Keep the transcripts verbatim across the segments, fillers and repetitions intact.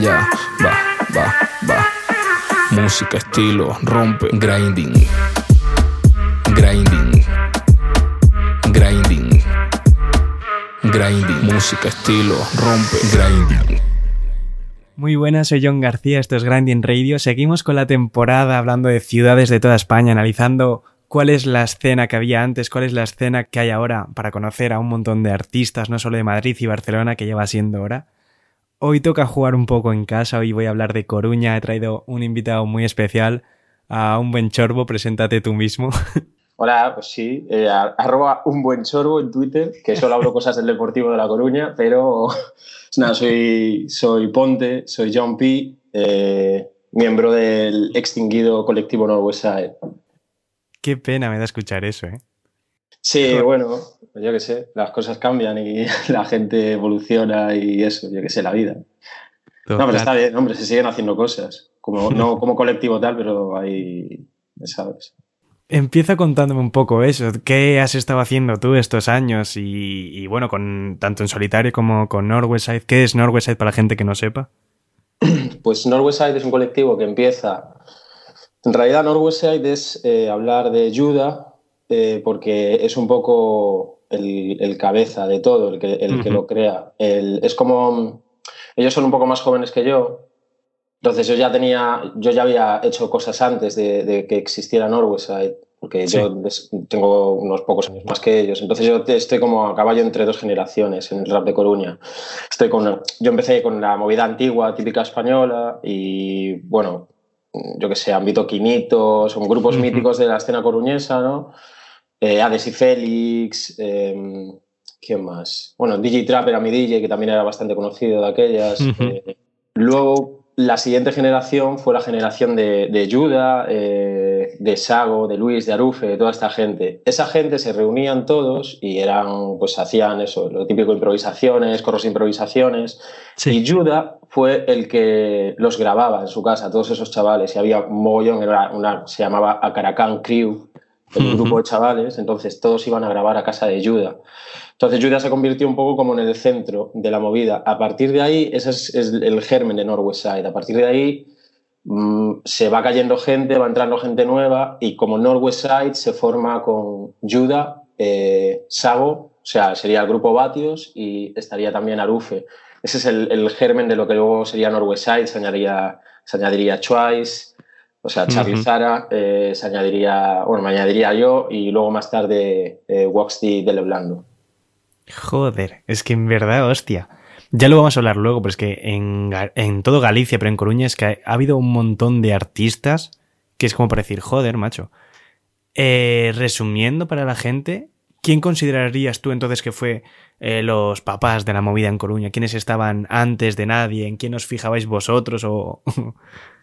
Ya, va, va, va. Música, estilo, rompe. Grinding. Grinding. Grinding. Grinding. Música, estilo, rompe. Grinding. Muy buenas, soy Jon García, esto es Grinding Radio. Seguimos con la temporada hablando de ciudades de toda España, analizando cuál es la escena que había antes, cuál es la escena que hay ahora, para conocer a un montón de artistas, no solo de Madrid y Barcelona, que lleva siendo hora. Hoy toca jugar un poco en casa, hoy voy a hablar de Coruña, he traído un invitado muy especial, a Un Buen Chorbo, preséntate tú mismo. Hola, pues sí, eh, arroba Un Buen Chorbo en Twitter, que solo hablo cosas del Deportivo de La Coruña, pero nada, soy, soy Ponte, soy John P, eh, miembro del extinguido colectivo North West Side. Qué pena me da escuchar eso, ¿eh? Sí, bueno, yo qué sé, las cosas cambian y la gente evoluciona y eso, yo qué sé, la vida. Total. No, pero está bien, hombre, se siguen haciendo cosas, como, no como colectivo tal, pero ahí, ¿sabes? Empieza contándome un poco eso, ¿qué has estado haciendo tú estos años? Y, y bueno, con tanto en solitario como con North West Side. ¿Qué es North West Side para la gente que no sepa? Pues North West Side es un colectivo que empieza... En realidad North West Side es eh, hablar de Judah, eh, porque es un poco el, el cabeza de todo, el que, el uh-huh. que lo crea. El, es como... Ellos son un poco más jóvenes que yo. Entonces yo ya tenía, yo ya había hecho cosas antes de, de que existiera North West Side, porque sí. yo tengo unos pocos años más que ellos. Entonces yo estoy como a caballo entre dos generaciones en el rap de Coruña. Estoy con una, yo empecé con la movida antigua, típica española, y bueno, yo qué sé, Amido Quinito, son grupos uh-huh. míticos de la escena coruñesa, ¿no? Eh, Hades y Félix, eh, ¿quién más? Bueno, D J Trap era mi D J, que también era bastante conocido de aquellas. Uh-huh. Eh, luego... La siguiente generación fue la generación de, de Judah, eh, de Sago, de Luis, de Arufe, de toda esta gente. Esa gente se reunían todos y eran, pues hacían eso, lo típico, improvisaciones, coros de improvisaciones. Sí. Y Judah fue el que los grababa en su casa, todos esos chavales. Y había un mogollón, era una, se llamaba Akaracan Crew, el uh-huh. grupo de chavales. Entonces todos iban a grabar a casa de Judah. Entonces Judah se convirtió un poco como en el centro de la movida. A partir de ahí, ese es, es el germen de North West Side. A partir de ahí mmm, se va cayendo gente, va entrando gente nueva y como North West Side se forma con Judah, eh, Sago, o sea, sería el grupo Vatios y estaría también Arufe. Ese es el, el germen de lo que luego sería North West Side, se añadiría, se añadiría Twice, o sea, Charly Zara, eh, se añadiría, bueno, me añadiría yo y luego más tarde eh, Wax D, D L Blando. Joder, es que en verdad, hostia. Ya lo vamos a hablar luego, pero es que en, en todo Galicia, pero en Coruña, es que ha, ha habido un montón de artistas que es como para decir, joder, macho. Eh, resumiendo para la gente, ¿quién considerarías tú entonces que fue eh, los papás de la movida en Coruña? ¿Quiénes estaban antes de nadie? ¿En quién os fijabais vosotros? O...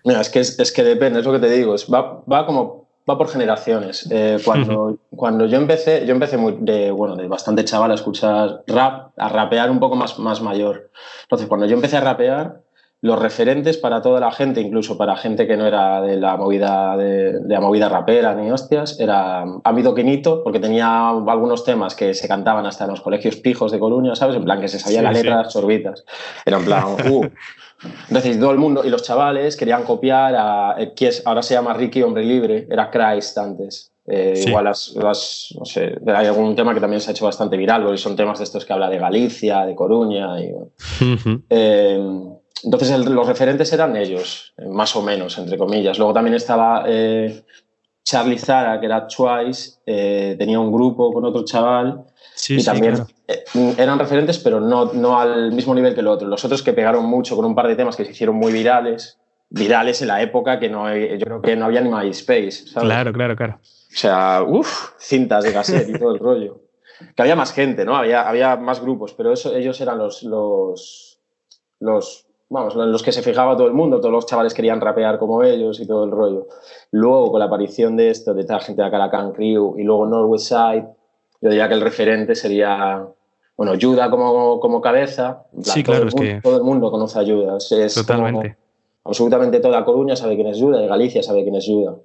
Mira, es que, es, es que depende, es lo que te digo. Es, va, va como... Va por generaciones. Eh, cuando, uh-huh. cuando yo empecé, yo empecé muy de, bueno, de bastante chaval a escuchar rap, a rapear un poco más, más mayor. Entonces, cuando yo empecé a rapear, los referentes para toda la gente, incluso para gente que no era de la movida, de, de la movida rapera ni hostias, era Amido Quinito, porque tenía algunos temas que se cantaban hasta en los colegios pijos de Coruña, ¿sabes? En plan, que se sabía sí, la letra sí. las sorbitas. Era en plan, uh... Entonces todo el mundo y los chavales querían copiar a que ahora se llama Ricky Hombre Libre, era Christ antes. Eh, sí. Igual las, las, no sé, hay algún tema que también se ha hecho bastante viral, porque son temas de estos que habla de Galicia, de Coruña. Y, bueno. uh-huh. eh, entonces el, los referentes eran ellos, más o menos, entre comillas. Luego también estaba eh, Charly Zara, que era Twice, eh, tenía un grupo con otro chaval. Sí, y sí, también claro. eran referentes, pero no, no al mismo nivel que el otro. Los otros que pegaron mucho con un par de temas que se hicieron muy virales, virales en la época que no, yo creo que no había ni MySpace, ¿sabes? Claro, claro, claro. O sea, uff, cintas de cassette y todo el rollo. Que había más gente, ¿no? Había, había más grupos, pero eso, ellos eran los, los, los, vamos, los que se fijaba todo el mundo. Todos los chavales querían rapear como ellos y todo el rollo. Luego, con la aparición de esto, de esta gente de Akaracan Crew y luego North West Side, yo diría que el referente sería, bueno, Judah como, como cabeza. La, sí, claro, todo el, es mundo, que... todo el mundo conoce a Judah. Es, es totalmente. Como, absolutamente toda Coruña sabe quién es Judah, y Galicia sabe quién es Judah.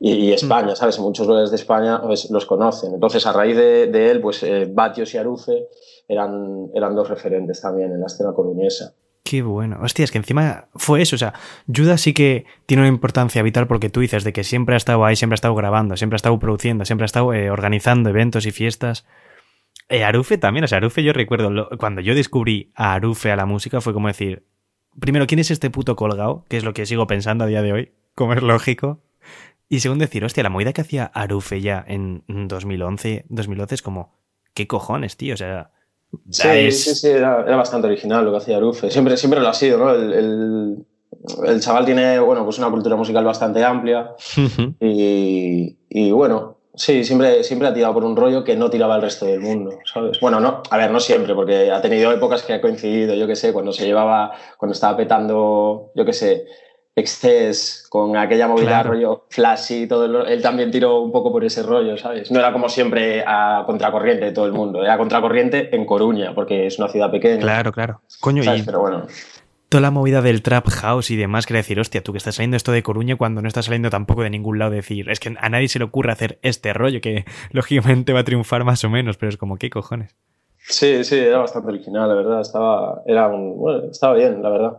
Y, y España, mm. ¿sabes? Muchos lugares de España pues, los conocen. Entonces, a raíz de, de él, pues eh, Vatios y Arufe eran, eran dos referentes también en la escena coruñesa. Qué bueno. Hostia, es que encima fue eso. O sea, Judah sí que tiene una importancia vital porque tú dices de que siempre ha estado ahí, siempre ha estado grabando, siempre ha estado produciendo, siempre ha estado eh, organizando eventos y fiestas. Eh, Arufe también. O sea, Arufe yo recuerdo, lo, cuando yo descubrí a Arufe a la música fue como decir, primero, ¿quién es este puto colgado? Que es lo que sigo pensando a día de hoy, como es lógico. Y segundo, decir, hostia, la movida que hacía Arufe ya en dos mil once es como, ¿qué cojones, tío? O sea... Sí, es... sí, sí, era, era bastante original lo que hacía Arufe. Siempre, siempre lo ha sido, ¿no? El, el, el chaval tiene, bueno, pues una cultura musical bastante amplia uh-huh. y, y, bueno, sí, siempre, siempre ha tirado por un rollo que no tiraba el resto del mundo, ¿sabes? Bueno, no, a ver, no siempre, porque ha tenido épocas que ha coincidido, yo qué sé, cuando se llevaba, cuando estaba petando, yo qué sé... Excess, con aquella movida claro. rollo flashy, todo el, él también tiró un poco por ese rollo, ¿sabes? No era como siempre a contracorriente de todo el mundo, era contracorriente en Coruña, porque es una ciudad pequeña. Claro, claro. Coño, ¿sabes? Y pero bueno. Toda la movida del trap house y demás, quería decir, hostia, tú que estás saliendo esto de Coruña cuando no estás saliendo tampoco de ningún lado, decir, es que a nadie se le ocurre hacer este rollo, que lógicamente va a triunfar más o menos, pero es como, ¿qué cojones? Sí, sí, era bastante original, la verdad, estaba, era un, bueno, estaba bien, la verdad.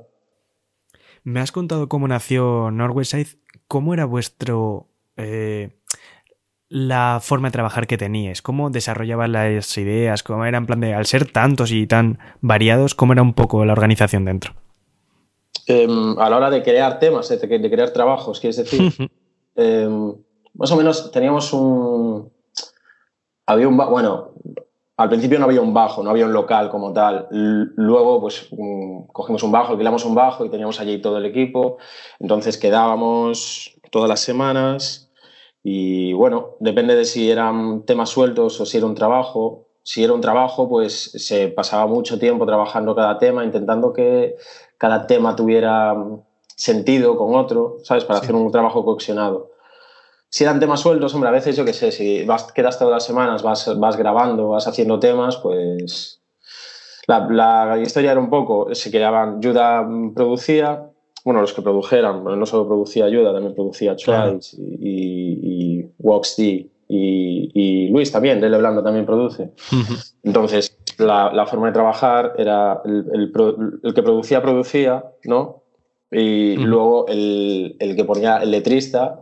Me has contado cómo nació North West Side, cómo era vuestro eh, la forma de trabajar que teníais, cómo desarrollaban las ideas, cómo era en plan de, al ser tantos y tan variados, cómo era un poco la organización dentro. Eh, a la hora de crear temas, de, de crear trabajos, quieres decir, eh, más o menos teníamos un, había un, bueno. Al principio no había un bajo, no había un local como tal. Luego, pues, cogimos un bajo, alquilamos un bajo y teníamos allí todo el equipo. Entonces quedábamos todas las semanas y, bueno, depende de si eran temas sueltos o si era un trabajo. Si era un trabajo, pues se pasaba mucho tiempo trabajando cada tema, intentando que cada tema tuviera sentido con otro, ¿sabes? Para sí. hacer un trabajo cohesionado. Si eran temas sueltos, hombre, a veces yo qué sé, si vas, quedas todas las semanas, vas, vas grabando, vas haciendo temas, pues la, la historia era un poco, se quedaban, Judah producía, bueno, los que produjeran, bueno, no solo producía Judah, también producía Twice claro. y, y Wax D y, y Luis también, D L Blando también produce. Uh-huh. Entonces, la, la forma de trabajar era el, el, pro, el que producía, producía, ¿no? Y uh-huh. luego el, el que ponía el letrista...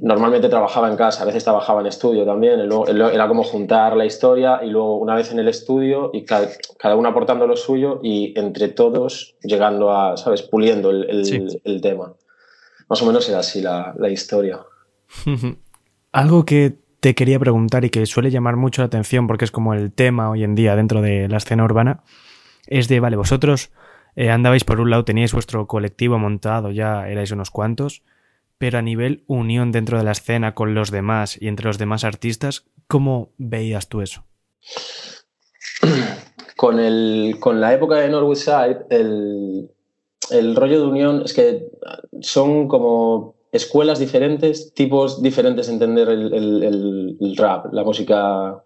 Normalmente trabajaba en casa, a veces trabajaba en estudio también, era como juntar la historia y luego una vez en el estudio y cada, cada uno aportando lo suyo y entre todos llegando a, ¿sabes?, puliendo el, el, sí. el tema. Más o menos era así la, la historia. Algo que te quería preguntar y que suele llamar mucho la atención porque es como el tema hoy en día dentro de la escena urbana, es de, vale, vosotros eh, andabais por un lado, teníais vuestro colectivo montado, ya erais unos cuantos, pero a nivel unión dentro de la escena con los demás y entre los demás artistas, ¿cómo veías tú eso? Con, el, con la época de North West Side, el, el rollo de unión es que son como escuelas diferentes, tipos diferentes de entender el, el, el rap, la música...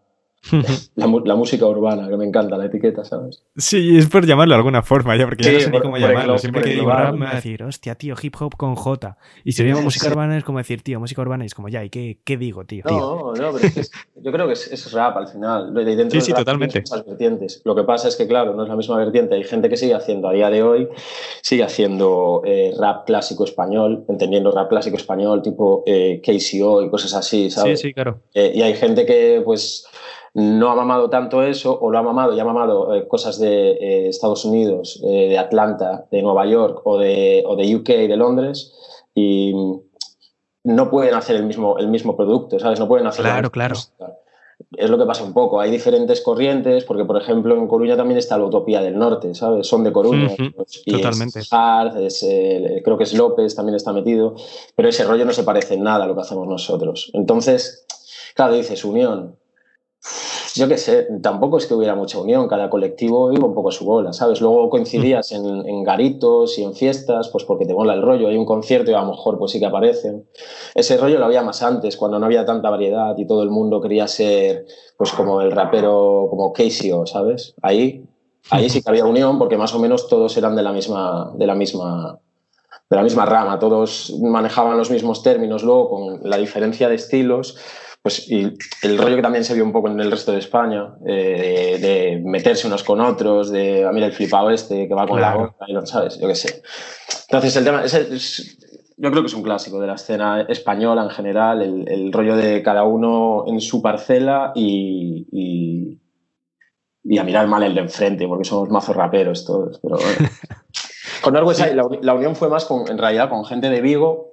La, la música urbana, que me encanta la etiqueta, ¿sabes? Sí, es por llamarlo de alguna forma ya, porque sí, ya no sé por, ni cómo llamarlo ejemplo, siempre que digo rap me va a decir, hostia, tío, hip hop con J y si digo música urbana es como decir, tío, música urbana y es como, ya, ¿y qué, qué digo, tío? No, tío. no, pero es que es, yo creo que es, es rap al final dentro sí, del sí, rap totalmente. Muchas vertientes. Lo que pasa es que, claro, no es la misma vertiente, hay gente que sigue haciendo, a día de hoy sigue haciendo eh, rap clásico español, entendiendo rap clásico español tipo eh, K C O y cosas así, ¿sabes? Sí, sí, claro. Eh, y hay gente que, pues no ha mamado tanto eso, o lo ha mamado y ha mamado eh, cosas de eh, Estados Unidos, eh, de Atlanta, de Nueva York o de, o de U K, de Londres, y no pueden hacer el mismo, el mismo producto, ¿sabes? No pueden hacer Claro, claro. Cosa. Es lo que pasa un poco. Hay diferentes corrientes, porque, por ejemplo, en Coruña también está la utopía del norte, ¿sabes? Son de Coruña. Uh-huh. Y totalmente. Es Hart, es, eh, creo que es López, también está metido, pero ese rollo no se parece en nada a lo que hacemos nosotros. Entonces, claro, dices, unión. Yo qué sé, tampoco es que hubiera mucha unión, cada colectivo iba un poco a su bola, ¿sabes? Luego coincidías en, en garitos y en fiestas, pues porque te mola el rollo, hay un concierto y a lo mejor pues sí que aparecen. Ese rollo lo había más antes, cuando no había tanta variedad y todo el mundo quería ser pues como el rapero, como K C O, ¿sabes? Ahí, ahí sí que había unión porque más o menos todos eran de la misma, de la misma, de la misma rama, todos manejaban los mismos términos, luego con la diferencia de estilos. Pues y el rollo que también se vio un poco en el resto de España, eh, de, de meterse unos con otros, de, ah, mira el flipado este que va con claro. la boca, ¿sabes? Yo qué sé. Entonces, el tema es, es, yo creo que es un clásico de la escena española en general, el, el rollo de cada uno en su parcela y, y, y a mirar mal el de enfrente, porque somos mazos raperos todos. Pero bueno. Con North West Side, la, la unión fue más con, en realidad con gente de Vigo,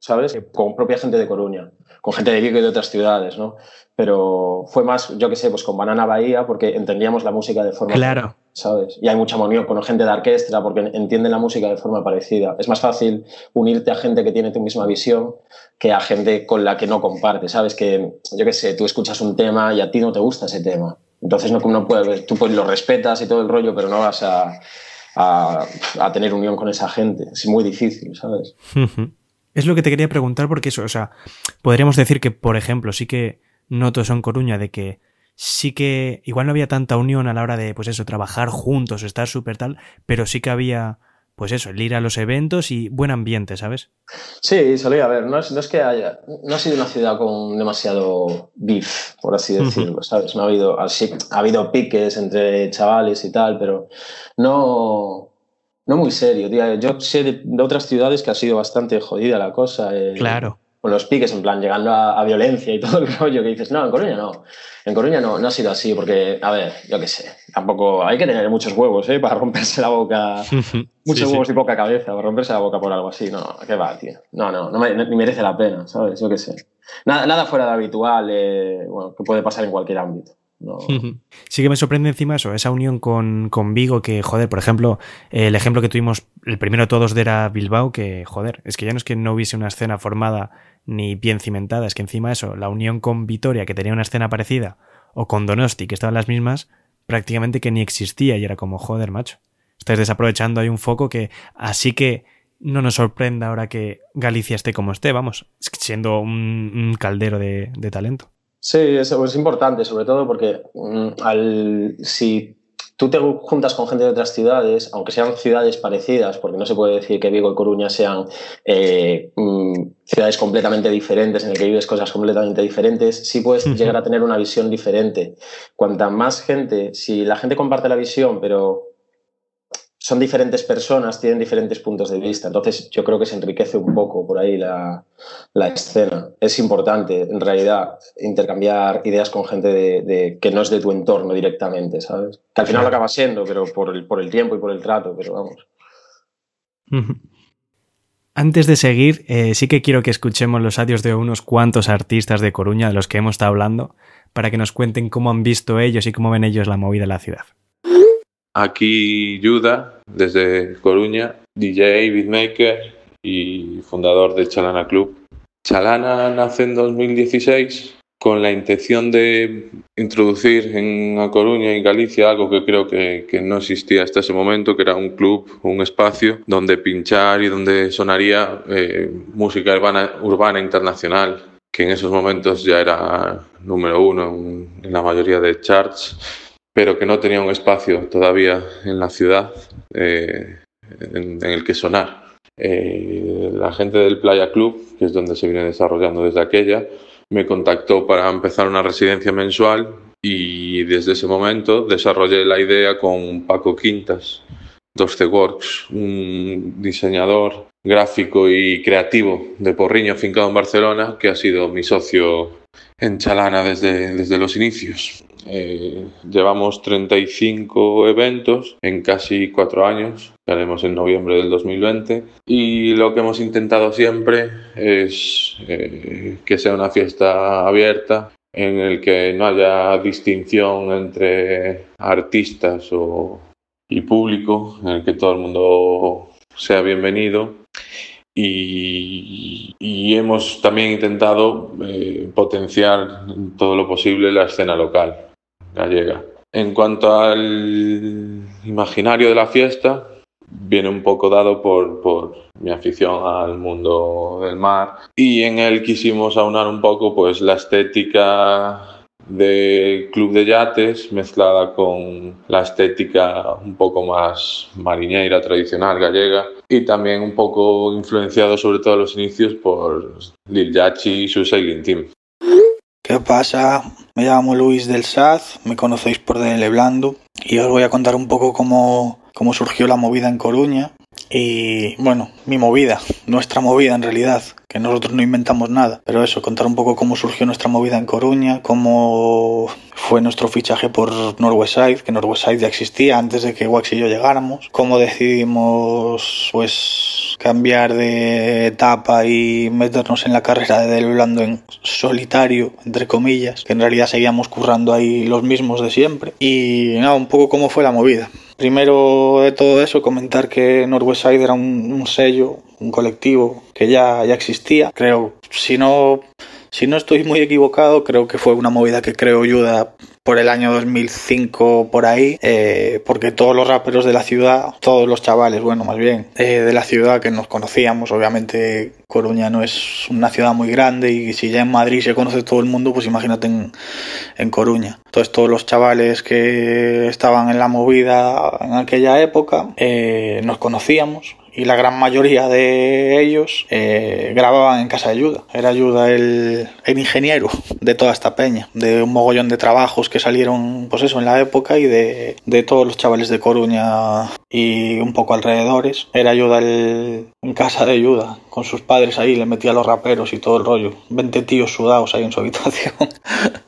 ¿sabes? Con propia gente de Coruña, con gente de Vigo y de otras ciudades, ¿no? Pero fue más, yo qué sé, pues con Banana Bahía, porque entendíamos la música de forma... Claro. ¿Sabes? Y hay mucha unión con gente de orquesta, porque entienden la música de forma parecida. Es más fácil unirte a gente que tiene tu misma visión que a gente con la que no compartes, ¿sabes? Que, yo qué sé, tú escuchas un tema y a ti no te gusta ese tema. Entonces no, no puedes, tú pues lo respetas y todo el rollo, pero no vas a, a, a tener unión con esa gente. Es muy difícil, ¿sabes? Uh-huh. Es lo que te quería preguntar, porque eso, o sea, podríamos decir que, por ejemplo, sí que noto eso en Coruña, de que sí que igual no había tanta unión a la hora de, pues eso, trabajar juntos, estar súper tal, pero sí que había, pues eso, el ir a los eventos y buen ambiente, ¿sabes? Sí, solía haber, no es, no es que haya, no ha sido una ciudad con demasiado beef, por así decirlo, uh-huh. ¿sabes? No ha habido, así, ha habido piques entre chavales y tal, pero no... No muy serio, tío. Yo sé de, de otras ciudades que ha sido bastante jodida la cosa. Eh, claro. Con los piques, en plan, llegando a, a violencia y todo el rollo, que dices, no, en Coruña no. En Coruña no, no ha sido así, porque, a ver, yo qué sé, tampoco hay que tener muchos huevos, ¿eh? Para romperse la boca, muchos sí, huevos sí. y poca cabeza, para romperse la boca por algo así, no, qué va, tío. No, no, no, me, no ni merece la pena, ¿sabes? Yo qué sé. Nada, nada fuera de lo habitual, eh, bueno, que puede pasar en cualquier ámbito. No. Sí que me sorprende encima eso, esa unión con, con Vigo, que joder, por ejemplo, el ejemplo que tuvimos, el primero todos era Bilbao, que joder, es que ya no es que no hubiese una escena formada ni bien cimentada, es que encima eso, la unión con Vitoria, que tenía una escena parecida, o con Donosti, que estaban las mismas, prácticamente que ni existía, y era como, joder, macho, estáis desaprovechando ahí un foco que, así que no nos sorprenda ahora que Galicia esté como esté, vamos, siendo un, un caldero de, de talento. Sí, eso es importante, sobre todo porque um, al, si tú te juntas con gente de otras ciudades, aunque sean ciudades parecidas, porque no se puede decir que Vigo y Coruña sean eh, um, ciudades completamente diferentes, en las que vives cosas completamente diferentes, sí puedes uh-huh. llegar a tener una visión diferente. Cuanta más gente, si la gente comparte la visión, pero son diferentes personas, tienen diferentes puntos de vista. Entonces, yo creo que se enriquece un poco por ahí la, la escena. Es importante, en realidad, intercambiar ideas con gente de, de, que no es de tu entorno directamente, ¿sabes? Que al final lo acaba siendo, pero por el, por el tiempo y por el trato, pero vamos. Antes de seguir, eh, sí que quiero que escuchemos los audios de unos cuantos artistas de Coruña de los que hemos estado hablando para que nos cuenten cómo han visto ellos y cómo ven ellos la movida de la ciudad. Aquí Judah, desde Coruña, D J, beatmaker y fundador de Chalana Club. Chalana nace en dos mil dieciséis con la intención de introducir en Coruña y Galicia algo que creo que, que no existía hasta ese momento, que era un club, un espacio donde pinchar y donde sonaría eh, música urbana, urbana internacional, que en esos momentos ya era número uno en, en la mayoría de charts, pero que no tenía un espacio todavía en la ciudad eh, en, en el que sonar. Eh, la gente del Playa Club, que es donde se viene desarrollando desde aquella, me contactó para empezar una residencia mensual y desde ese momento desarrollé la idea con Paco Quintas, doce Works, un diseñador gráfico y creativo de Porriño, afincado en Barcelona, que ha sido mi socio en Chalana desde, desde los inicios. Eh, llevamos treinta y cinco eventos en casi cuatro años, que haremos en noviembre del dos mil veinte, y lo que hemos intentado siempre es eh, que sea una fiesta abierta en el que no haya distinción entre artistas o, y público, en el que todo el mundo sea bienvenido. Y, y hemos también intentado eh, potenciar todo lo posible la escena local gallega. En cuanto al imaginario de la fiesta, viene un poco dado por, por mi afición al mundo del mar, y en él quisimos aunar un poco pues la estética del club de yates mezclada con la estética un poco más mariñeira tradicional gallega, y también un poco influenciado sobre todo a los inicios por Lil Yachty y su Sailing Team. ¿Qué pasa? Me llamo Luis del S A Z, me conocéis por D L Blando y os voy a contar un poco cómo, cómo surgió la movida en Coruña y, bueno, mi movida, nuestra movida en realidad, que nosotros no inventamos nada, pero eso, contar un poco cómo surgió nuestra movida en Coruña, cómo fue nuestro fichaje por North West Side, que North West Side ya existía antes de que Wax y yo llegáramos, cómo decidimos, pues, cambiar de etapa y meternos en la carrera de D L Blando en solitario, entre comillas, que en realidad seguíamos currando ahí los mismos de siempre, y nada, un poco cómo fue la movida. Primero de todo eso, comentar que North West Side era un, un sello, un colectivo que ya, ya existía. Creo, si no, si no estoy muy equivocado, creo que fue una movida que creó Judah por el año dos mil cinco, por ahí, eh, porque todos los raperos de la ciudad, todos los chavales, bueno, más bien, eh, de la ciudad que nos conocíamos, obviamente Coruña no es una ciudad muy grande y si ya en Madrid se conoce todo el mundo, pues imagínate en, en Coruña. Entonces todos los chavales que estaban en la movida en aquella época, eh, nos conocíamos. Y la gran mayoría de ellos eh, grababan en casa de Judah. Era Judah el, el ingeniero de toda esta peña, de un mogollón de trabajos que salieron, pues eso, en la época y de, de todos los chavales de Coruña y un poco alrededores. Era Judah el, en casa de Judah, con sus padres ahí, le metía los raperos y todo el rollo. veinte tíos sudados ahí en su habitación.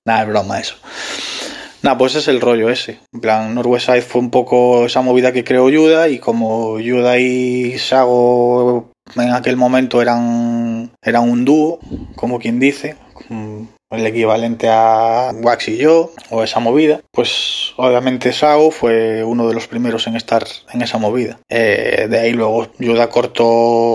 Nada, es broma eso. Nah, pues es el rollo ese. En plan, North West Side fue un poco esa movida que creó Judah y como Judah y Sago en aquel momento eran, eran un dúo, como quien dice, el equivalente a Wax y yo, o esa movida, pues obviamente Sago fue uno de los primeros en estar en esa movida. Eh, de ahí luego Judah cortó,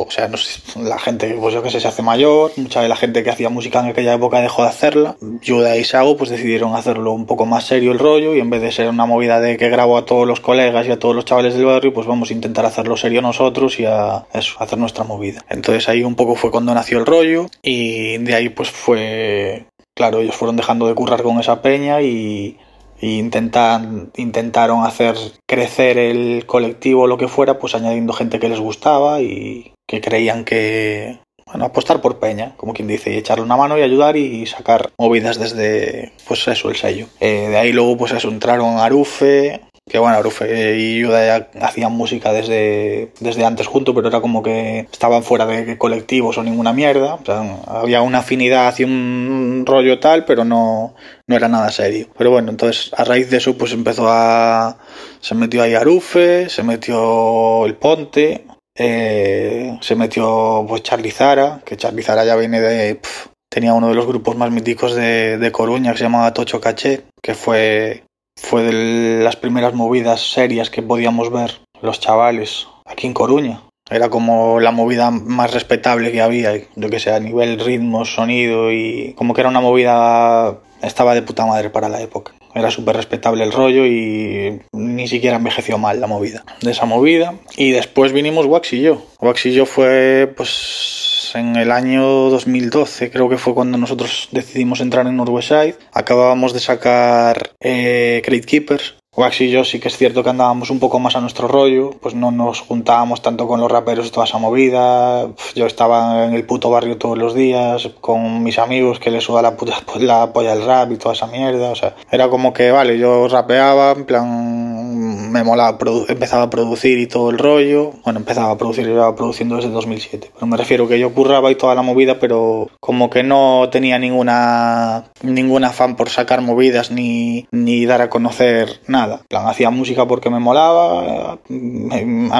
o sea, no sé, la gente, pues yo que sé, se hace mayor, mucha de la gente que hacía música en aquella época dejó de hacerla. Judah y Sago pues decidieron hacerlo un poco más serio el rollo y en vez de ser una movida de que grabo a todos los colegas y a todos los chavales del barrio, pues vamos a intentar hacerlo serio nosotros y a eso, hacer nuestra movida. Entonces ahí un poco fue cuando nació el rollo y de ahí pues fue... Claro, ellos fueron dejando de currar con esa peña y, y intentan, intentaron hacer crecer el colectivo o lo que fuera, pues añadiendo gente que les gustaba y que creían que... Bueno, apostar por peña, como quien dice, y echarle una mano y ayudar y sacar movidas desde, pues eso, el sello. Eh, de ahí luego, pues eso, entraron Arufe... Que bueno, Arufe y Judah ya hacían música desde, desde antes juntos, pero era como que estaban fuera de colectivos o ninguna mierda. O sea, había una afinidad y un rollo tal, pero no, no era nada serio. Pero bueno, entonces a raíz de eso pues empezó a... Se metió ahí Arufe, se metió El Ponte, eh, se metió pues Charly Zara, que Charly Zara ya viene de... Pff, tenía uno de los grupos más míticos de, de Coruña que se llamaba Tocho Caché, que fue... Fue de las primeras movidas serias que podíamos ver los chavales aquí en Coruña. Era como la movida más respetable que había, yo que sé, a nivel ritmo, sonido y... Como que era una movida... Estaba de puta madre para la época. Era súper respetable el rollo y ni siquiera envejeció mal la movida. De esa movida. Y después vinimos Wax y yo. Wax y yo fue, pues... En el año dos mil doce creo que fue cuando nosotros decidimos entrar en North West Side. Acabábamos de sacar eh, Crate Keepers. Wax y yo sí que es cierto que andábamos un poco más a nuestro rollo, pues no nos juntábamos tanto con los raperos y toda esa movida. Yo estaba en el puto barrio todos los días con mis amigos que les suda la, puta, la polla el rap y toda esa mierda. O sea, era como que vale, yo rapeaba, en plan me molaba, empezaba a producir y todo el rollo. Bueno, empezaba a producir, iba produciendo desde dos mil siete, pero me refiero que yo curraba y toda la movida, pero como que no tenía ninguna ningún afán por sacar movidas ni, ni dar a conocer nada. Plan, hacía música porque me molaba, a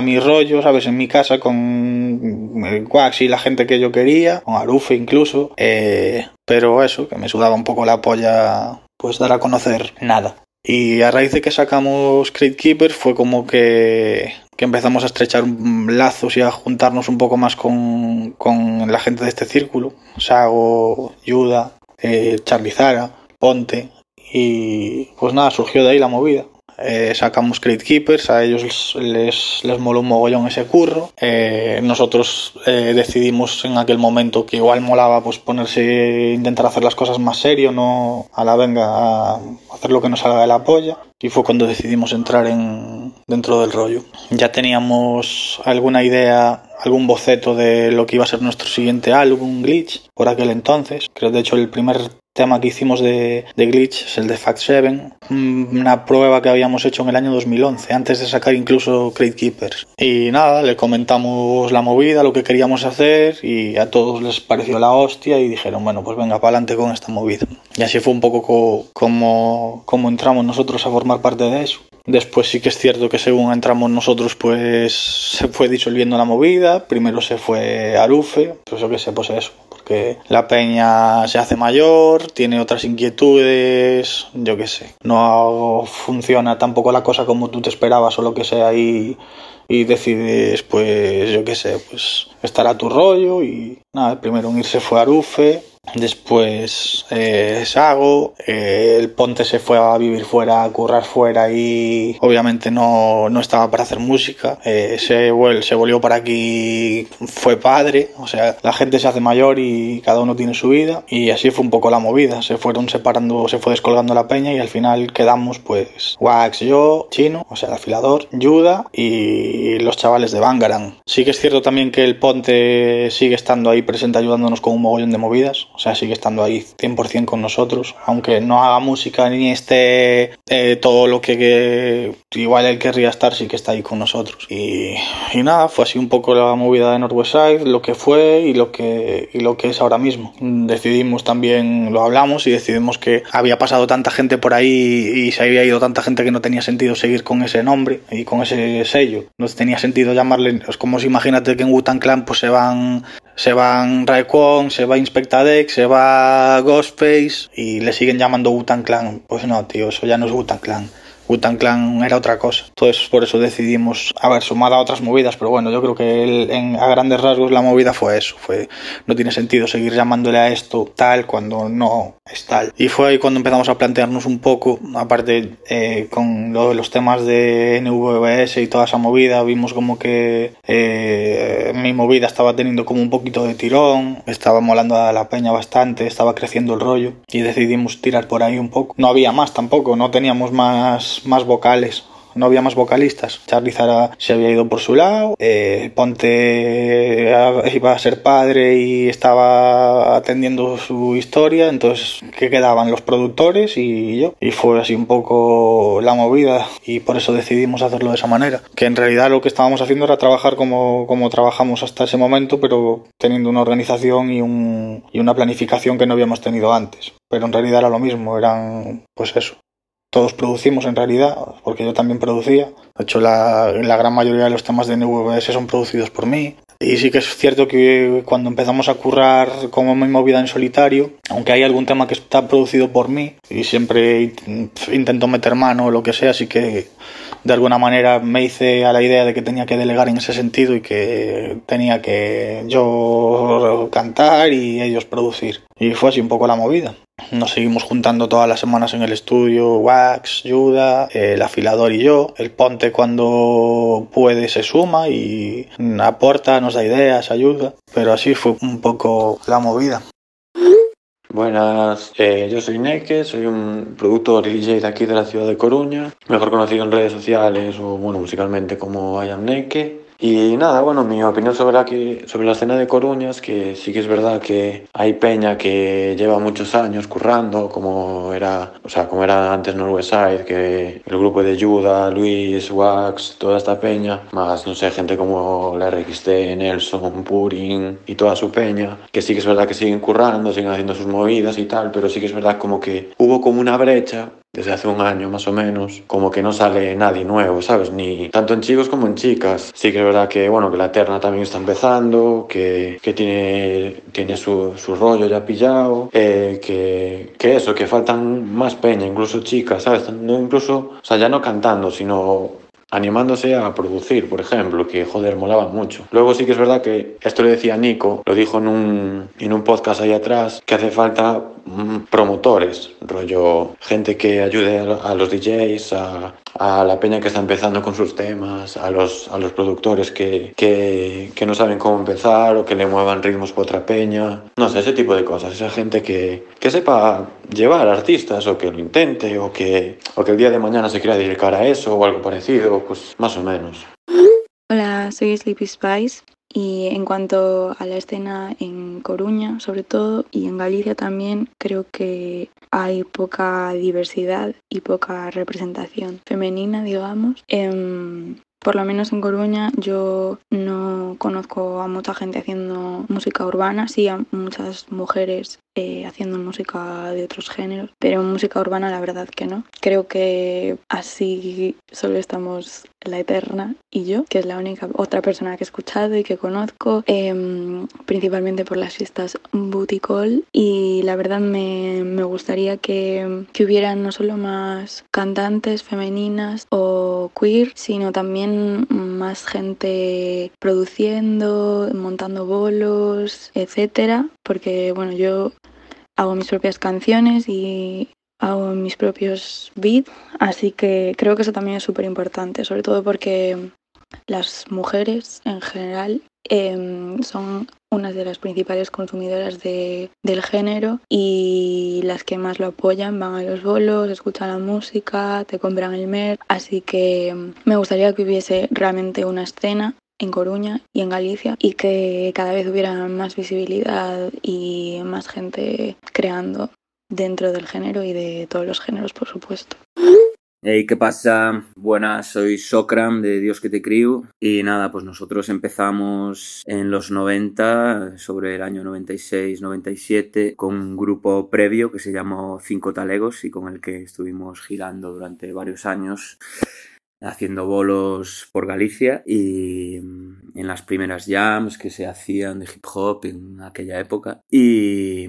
mi rollo, ¿sabes? En mi casa con el Wax y la gente que yo quería, con Arufe incluso, eh, pero eso, que me sudaba un poco la polla, pues dar a conocer nada. Y a raíz de que sacamos Crate Keepers fue como que, que empezamos a estrechar lazos y a juntarnos un poco más con, con la gente de este círculo, Sago, Judah, eh, Charly Zara, Ponte... Y pues nada, surgió de ahí la movida. Eh, sacamos Crate Keepers, a ellos les, les moló un mogollón ese curro. Eh, nosotros eh, decidimos en aquel momento que igual molaba pues ponerse, intentar hacer las cosas más serio, no a la venga, a hacer lo que nos salga de la polla. Y fue cuando decidimos entrar en dentro del rollo. Ya teníamos alguna idea, algún boceto de lo que iba a ser nuestro siguiente álbum, Glitch, por aquel entonces. Creo, de hecho, el primer tema que hicimos de, de Glitch, es el de Fact Seven, una prueba que habíamos hecho en el año dos mil once, antes de sacar incluso Crate Keepers. Y nada, le comentamos la movida, lo que queríamos hacer, y a todos les pareció la hostia y dijeron, bueno, pues venga, para adelante con esta movida. Y así fue un poco co como, como entramos nosotros a formar parte de eso. Después sí que es cierto que según entramos nosotros, pues se fue disolviendo la movida. Primero se fue Arufe, pues yo qué sé, pues eso, porque la peña se hace mayor, tiene otras inquietudes, yo qué sé. No funciona tampoco la cosa como tú te esperabas o lo que sea y, y decides, pues yo qué sé, pues estar a tu rollo y nada, primero en irse fue Arufe. Después eh, Sago, eh, el Ponte se fue a vivir fuera, a currar fuera y obviamente no, no estaba para hacer música. Eh, se, well, se volvió para aquí, fue padre, o sea, la gente se hace mayor y cada uno tiene su vida. Y así fue un poco la movida, se fueron separando, se fue descolgando la peña y al final quedamos pues Wax, yo, Chino, o sea, el Afilador, Judah y los chavales de Bangaran. Sí que es cierto también que el Ponte sigue estando ahí presente ayudándonos con un mogollón de movidas. O sea, sigue estando ahí cien por cien con nosotros. Aunque no haga música ni esté eh, todo lo que, que igual él querría estar, sí que está ahí con nosotros. Y, y nada, fue así un poco la movida de North West Side, lo que fue y lo que, y lo que es ahora mismo. Decidimos también, lo hablamos y decidimos que había pasado tanta gente por ahí y se había ido tanta gente que no tenía sentido seguir con ese nombre y con ese sello. No tenía sentido llamarle... Es como si imagínate que en Wu-Tang Clan pues se van... Se van Raekwon, se va Inspectadex, se va Ghostface y le siguen llamando Wu-Tang Clan. Pues no, tío, eso ya no es Wu-Tang Clan. Wu-Tang Clan era otra cosa. Entonces, por eso decidimos, a ver, sumada a otras movidas, pero bueno, yo creo que el, en, a grandes rasgos la movida fue eso. Fue, no tiene sentido seguir llamándole a esto tal cuando no es tal. Y fue ahí cuando empezamos a plantearnos un poco, aparte eh, con lo, los temas de N V B S y toda esa movida, vimos como que eh, mi movida estaba teniendo como un poquito de tirón, estaba molando a la peña bastante, estaba creciendo el rollo y decidimos tirar por ahí un poco. No había más tampoco, no teníamos más... más vocales, no había más vocalistas. Charly Zara se había ido por su lado, eh, Ponte iba a ser padre y estaba atendiendo su historia, entonces ¿qué quedaban? Los productores y yo. Y fue así un poco la movida y por eso decidimos hacerlo de esa manera. Que en realidad lo que estábamos haciendo era trabajar como, como trabajamos hasta ese momento, pero teniendo una organización y, un, y una planificación que no habíamos tenido antes. Pero en realidad era lo mismo, eran pues eso. Todos producimos en realidad, porque yo también producía. De hecho, la, la gran mayoría de los temas de N W S son producidos por mí. Y sí que es cierto que cuando empezamos a currar como mi movida en solitario, aunque hay algún tema que está producido por mí, y siempre intento meter mano o lo que sea, así que de alguna manera me hice a la idea de que tenía que delegar en ese sentido y que tenía que yo cantar y ellos producir. Y fue así un poco la movida. Nos seguimos juntando todas las semanas en el estudio, Wax, Judah, el Afilador y yo. El Ponte cuando puede se suma y aporta, nos da ideas, ayuda. Pero así fue un poco la movida. Buenas, eh, yo soy Neke, soy un productor y D J de aquí de la ciudad de Coruña, mejor conocido en redes sociales o bueno musicalmente como I Am Neke. Y nada, bueno, mi opinión sobre la, que, sobre la escena de Coruña es que sí que es verdad que hay peña que lleva muchos años currando, como era, o sea, como era antes North West Side, que el grupo de Judah, Luis, Wax, toda esta peña, más, no sé, gente como la R X T, Nelson, Purin y toda su peña, que sí que es verdad que siguen currando, siguen haciendo sus movidas y tal, pero sí que es verdad como que hubo como una brecha desde hace un año más o menos, como que no sale nadie nuevo, ¿sabes? Ni tanto en chicos como en chicas. Sí que es verdad que, bueno, que la terna también está empezando, que, que tiene, tiene su, su rollo ya pillado, eh, que, que eso, que faltan más peña, incluso chicas, ¿sabes? No, incluso, o sea, ya no cantando, sino animándose a producir, por ejemplo, que, joder, molaba mucho. Luego sí que es verdad que, esto lo decía Nico, lo dijo en un, en un podcast ahí atrás, que hace falta promotores, rollo, gente que ayude a los D Js, a, a la peña que está empezando con sus temas, a los, a los productores que, que, que no saben cómo empezar o que le muevan ritmos por otra peña, no sé, ese tipo de cosas, esa gente que, que sepa llevar artistas o que lo intente o que, o que el día de mañana se quiera dedicar a eso o algo parecido, pues más o menos. Hola, soy Sleepy Spice y en cuanto a la escena en Coruña, sobre todo, y en Galicia también, creo que hay poca diversidad y poca representación femenina, digamos. Eh, por lo menos en Coruña yo no conozco a mucha gente haciendo música urbana, sí a muchas mujeres eh, haciendo música de otros géneros, pero música urbana la verdad que no. Creo que así solo estamos la Eterna y yo, que es la única otra persona que he escuchado y que conozco, eh, principalmente por las fiestas Buticol, y la verdad me, me gustaría que, que hubieran no solo más cantantes femeninas o queer, sino también más gente produciendo, montando bolos, etcétera, porque bueno, yo hago mis propias canciones y hago mis propios beats, así que creo que eso también es súper importante, sobre todo porque las mujeres en general eh, son unas de las principales consumidoras de, del género, y las que más lo apoyan van a los bolos, escuchan la música, te compran el merch, así que me gustaría que hubiese realmente una escena en Coruña y en Galicia, y que cada vez hubiera más visibilidad y más gente creando dentro del género y de todos los géneros, por supuesto. Hey, ¿qué pasa? Buenas, soy Sokram de Dios Ke Te Crew y nada, pues nosotros empezamos en los noventa, sobre el año noventa y seis noventa y siete, con un grupo previo que se llamó Cinco Talegos y con el que estuvimos girando durante varios años, haciendo bolos por Galicia y en las primeras jams que se hacían de hip hop en aquella época. Y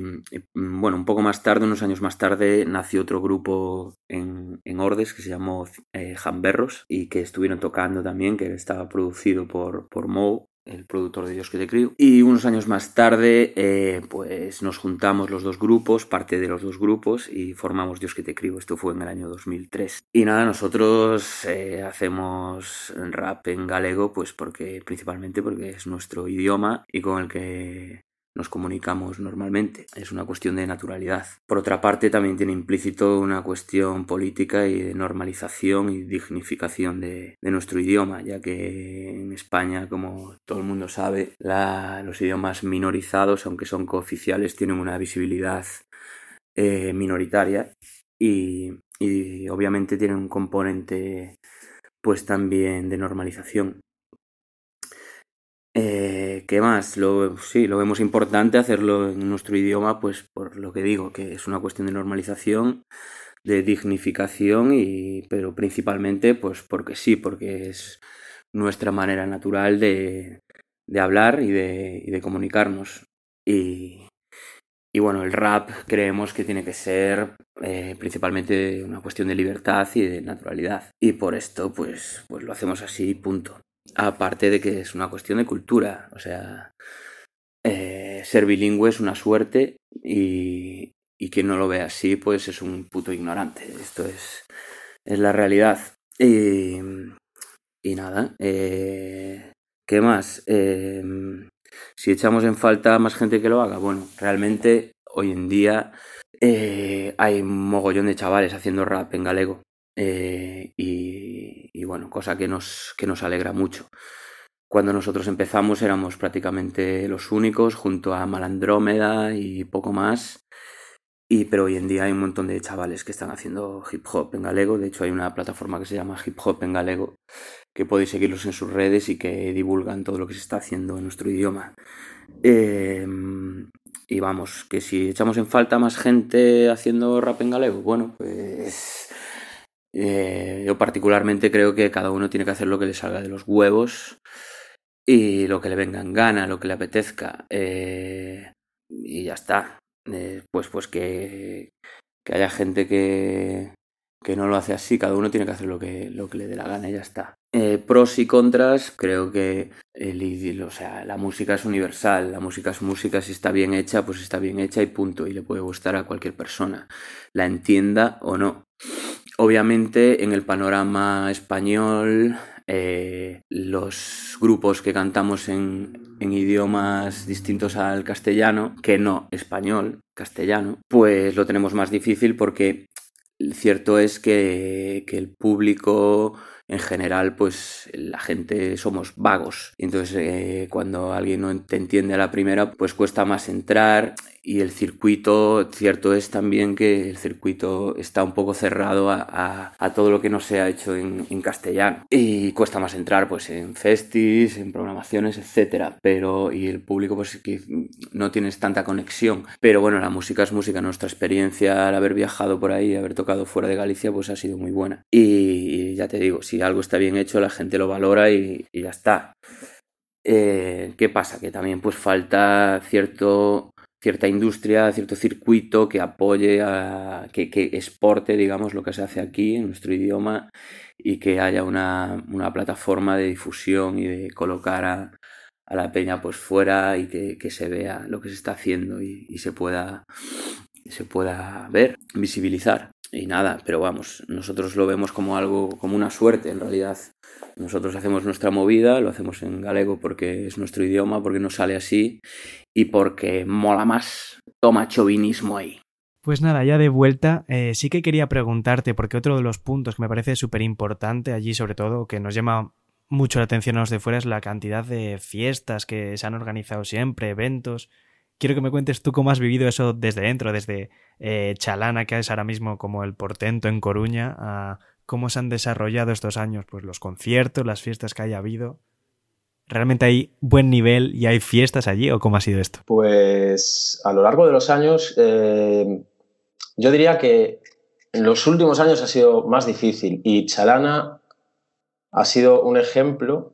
bueno, un poco más tarde, unos años más tarde, nació otro grupo en, en Ordes que se llamó eh, Jamberros, y que estuvieron tocando también, que estaba producido por, por Moe, el productor de Dios Ke Te Crew. Y unos años más tarde eh, pues nos juntamos los dos grupos, parte de los dos grupos, y formamos Dios Ke Te Crew. Esto fue en el año dos mil tres. Y nada, nosotros eh, hacemos rap en galego, pues porque principalmente porque es nuestro idioma y con el que nos comunicamos normalmente. Es una cuestión de naturalidad. Por otra parte, también tiene implícito una cuestión política y de normalización y dignificación de, de nuestro idioma, ya que en España, como todo el mundo sabe, la, los idiomas minorizados, aunque son cooficiales, tienen una visibilidad eh, minoritaria y, y obviamente tienen un componente pues también de normalización. Eh, ¿Qué más? Lo, sí, lo vemos importante hacerlo en nuestro idioma, pues por lo que digo, que es una cuestión de normalización, de dignificación, y pero principalmente pues porque sí, porque es nuestra manera natural de, de hablar y de, y de comunicarnos. Y, y bueno, el rap creemos que tiene que ser eh, principalmente una cuestión de libertad y de naturalidad. Y por esto pues, pues lo hacemos así, punto. Aparte de que es una cuestión de cultura, o sea, eh, ser bilingüe es una suerte y, y quien no lo vea así pues es un puto ignorante. Esto es, es la realidad. Y, y nada, eh, ¿qué más? Eh, si echamos en falta más gente que lo haga, bueno, realmente hoy en día eh, hay un mogollón de chavales haciendo rap en galego. Eh, y, y bueno, cosa que nos, que nos alegra mucho. Cuando nosotros empezamos éramos prácticamente los únicos, junto a Malandrómeda y poco más, y, pero hoy en día hay un montón de chavales que están haciendo hip hop en galego. De hecho hay una plataforma que se llama Hip Hop en galego, que podéis seguirlos en sus redes y que divulgan todo lo que se está haciendo en nuestro idioma. Eh, y vamos, que si echamos en falta más gente haciendo rap en galego, bueno, pues... Eh, yo particularmente creo que cada uno tiene que hacer lo que le salga de los huevos y lo que le venga en gana, lo que le apetezca, eh, y ya está. Eh, pues pues que, que haya gente que, que no lo hace así, cada uno tiene que hacer lo que, lo que le dé la gana y ya está. Eh, pros y contras, creo que el, o sea, la música es universal, la música es música, si está bien hecha, pues está bien hecha y punto, y le puede gustar a cualquier persona, la entienda o no. Obviamente en el panorama español eh, los grupos que cantamos en, en idiomas distintos al castellano, que no español, castellano, pues lo tenemos más difícil porque cierto es que, que el público en general pues la gente somos vagos. Entonces eh, cuando alguien no te entiende a la primera pues cuesta más entrar. Y el circuito, cierto es también que el circuito está un poco cerrado a, a, a todo lo que no se ha hecho en, en castellano. Y cuesta más entrar pues en festis, en programaciones, etcétera. Pero, y el público pues que no tienes tanta conexión. Pero bueno, la música es música. Nuestra experiencia al haber viajado por ahí, haber tocado fuera de Galicia, pues ha sido muy buena. Y, y ya te digo, si algo está bien hecho, la gente lo valora y, y ya está. Eh, ¿qué pasa? Que también pues falta cierto... cierta industria, cierto circuito que apoye, a, que, que exporte, digamos, lo que se hace aquí en nuestro idioma y que haya una, una plataforma de difusión y de colocar a, a la peña pues fuera y que, que se vea lo que se está haciendo y, y se pueda, se pueda ver, visibilizar. Y nada, pero vamos, nosotros lo vemos como algo, como una suerte en realidad. Nosotros hacemos nuestra movida, lo hacemos en galego porque es nuestro idioma, porque nos sale así y porque mola más. Toma chauvinismo ahí. Pues nada, ya de vuelta, eh, sí que quería preguntarte, porque otro de los puntos que me parece súper importante allí, sobre todo, que nos llama mucho la atención a los de fuera, es la cantidad de fiestas que se han organizado siempre, eventos. Quiero que me cuentes tú cómo has vivido eso desde dentro, desde eh, Chalana, que es ahora mismo como el portento en Coruña, a cómo se han desarrollado estos años pues los conciertos, las fiestas que haya habido. ¿Realmente hay buen nivel y hay fiestas allí o cómo ha sido esto? Pues a lo largo de los años, eh, yo diría que en los últimos años ha sido más difícil y Chalana ha sido un ejemplo,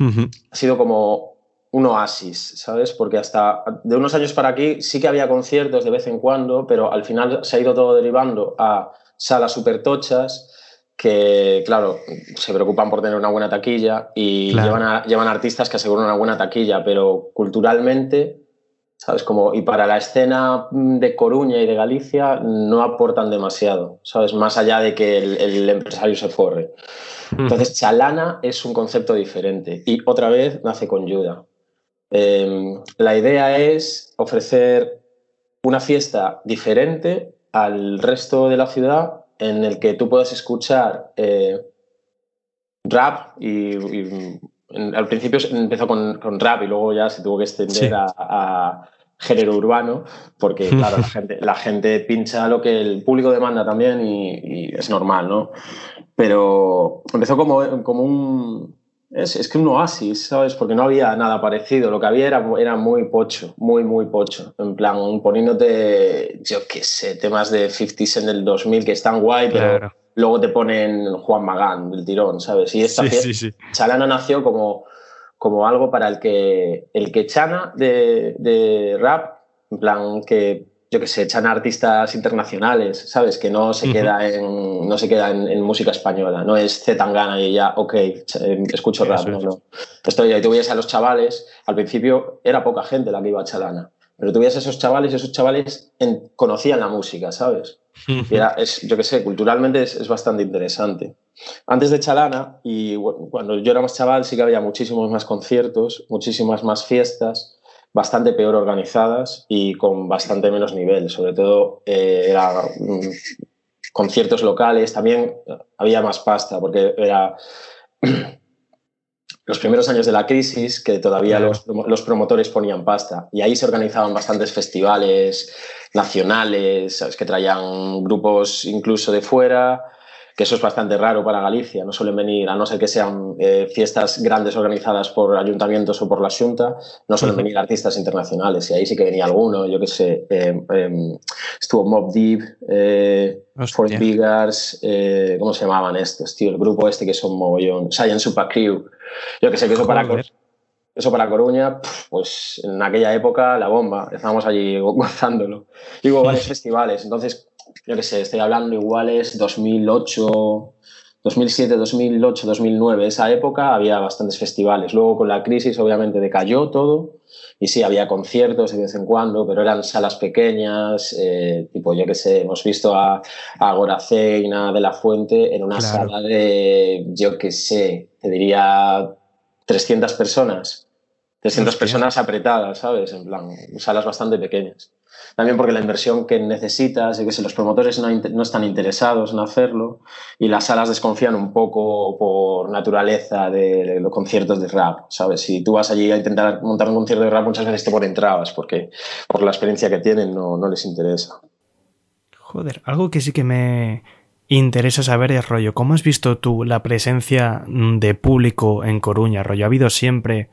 uh-huh. Ha sido como... un oasis, ¿sabes? Porque hasta de unos años para aquí sí que había conciertos de vez en cuando, pero al final se ha ido todo derivando a salas supertochas que, claro, se preocupan por tener una buena taquilla y claro. llevan, a, llevan artistas que aseguran una buena taquilla, pero culturalmente, ¿sabes? Como, y para la escena de Coruña y de Galicia no aportan demasiado, ¿sabes? Más allá de que el, el empresario se forre. Entonces, Chalana es un concepto diferente y otra vez nace con Judah. Eh, la idea es ofrecer una fiesta diferente al resto de la ciudad en el que tú puedas escuchar eh, rap y, y en, al principio empezó con, con rap y luego ya se tuvo que extender sí. a, a género urbano porque claro, la, gente, la gente pincha lo que el público demanda también y, y es normal, ¿no? Pero empezó como, como un... Es, es que un oasis, ¿sabes? Porque no había nada parecido. Lo que había era, era muy pocho, muy, muy pocho. En plan, poniéndote, yo qué sé, temas de cincuenta Cent del dos mil que están guay, pero claro. Luego te ponen Juan Magán del tirón, ¿sabes? Y esta sí, fiesta, sí, sí. Chalana nació como, como algo para el que, el que chana de, de rap, en plan que, yo qué sé, chana artistas internacionales, ¿sabes? Que no se uh-huh. queda en no se queda en, en música española, no es C. Tangana y ya, ok, escucho rap, no, no. Estoy ahí, tú veías a los chavales, al principio era poca gente la que iba a Chalana, pero tú veías a esos chavales y esos chavales en, conocían la música, ¿sabes? Uh-huh. Era, es, yo qué sé, culturalmente es, es bastante interesante. Antes de Chalana, y bueno, cuando yo era más chaval sí que había muchísimos más conciertos, muchísimas más fiestas, bastante peor organizadas y con bastante menos nivel, sobre todo eh, era mm, conciertos locales, también había más pasta porque era los primeros años de la crisis que todavía claro. los, los promotores ponían pasta y ahí se organizaban bastantes festivales nacionales, ¿sabes? Que traían grupos incluso de fuera, que eso es bastante raro para Galicia, no suelen venir, a no ser que sean eh, fiestas grandes organizadas por ayuntamientos o por la Xunta, no suelen venir artistas internacionales, y ahí sí que venía alguno, yo qué sé, eh, eh, estuvo Mobb Deep, eh, Fort Biggers, eh, ¿cómo se llamaban estos, tío? El grupo este que son mogollón, Saiyan Super Crew, yo qué sé, que eso para... Eso para Coruña, pues en aquella época la bomba, estábamos allí gozándolo. Y hubo varios festivales, entonces, yo qué sé, estoy hablando iguales dos mil ocho, dos mil siete, dos mil ocho, dos mil nueve, esa época había bastantes festivales. Luego con la crisis obviamente decayó todo y sí, había conciertos de vez en cuando, pero eran salas pequeñas, eh, tipo yo qué sé, hemos visto a, a Goraceina de la Fuente en una claro. sala de, yo qué sé, te diría trescientas personas. trescientas personas apretadas, ¿sabes? En plan, salas bastante pequeñas. También porque la inversión que necesitas, y que si los promotores no, no están interesados en hacerlo, y las salas desconfían un poco por naturaleza de los conciertos de rap, ¿sabes? Si tú vas allí a intentar montar un concierto de rap, muchas veces te ponen trabas porque por la experiencia que tienen no, no les interesa. Joder, algo que sí que me interesa saber es rollo, ¿cómo has visto tú la presencia de público en Coruña? Rollo, ¿ha habido siempre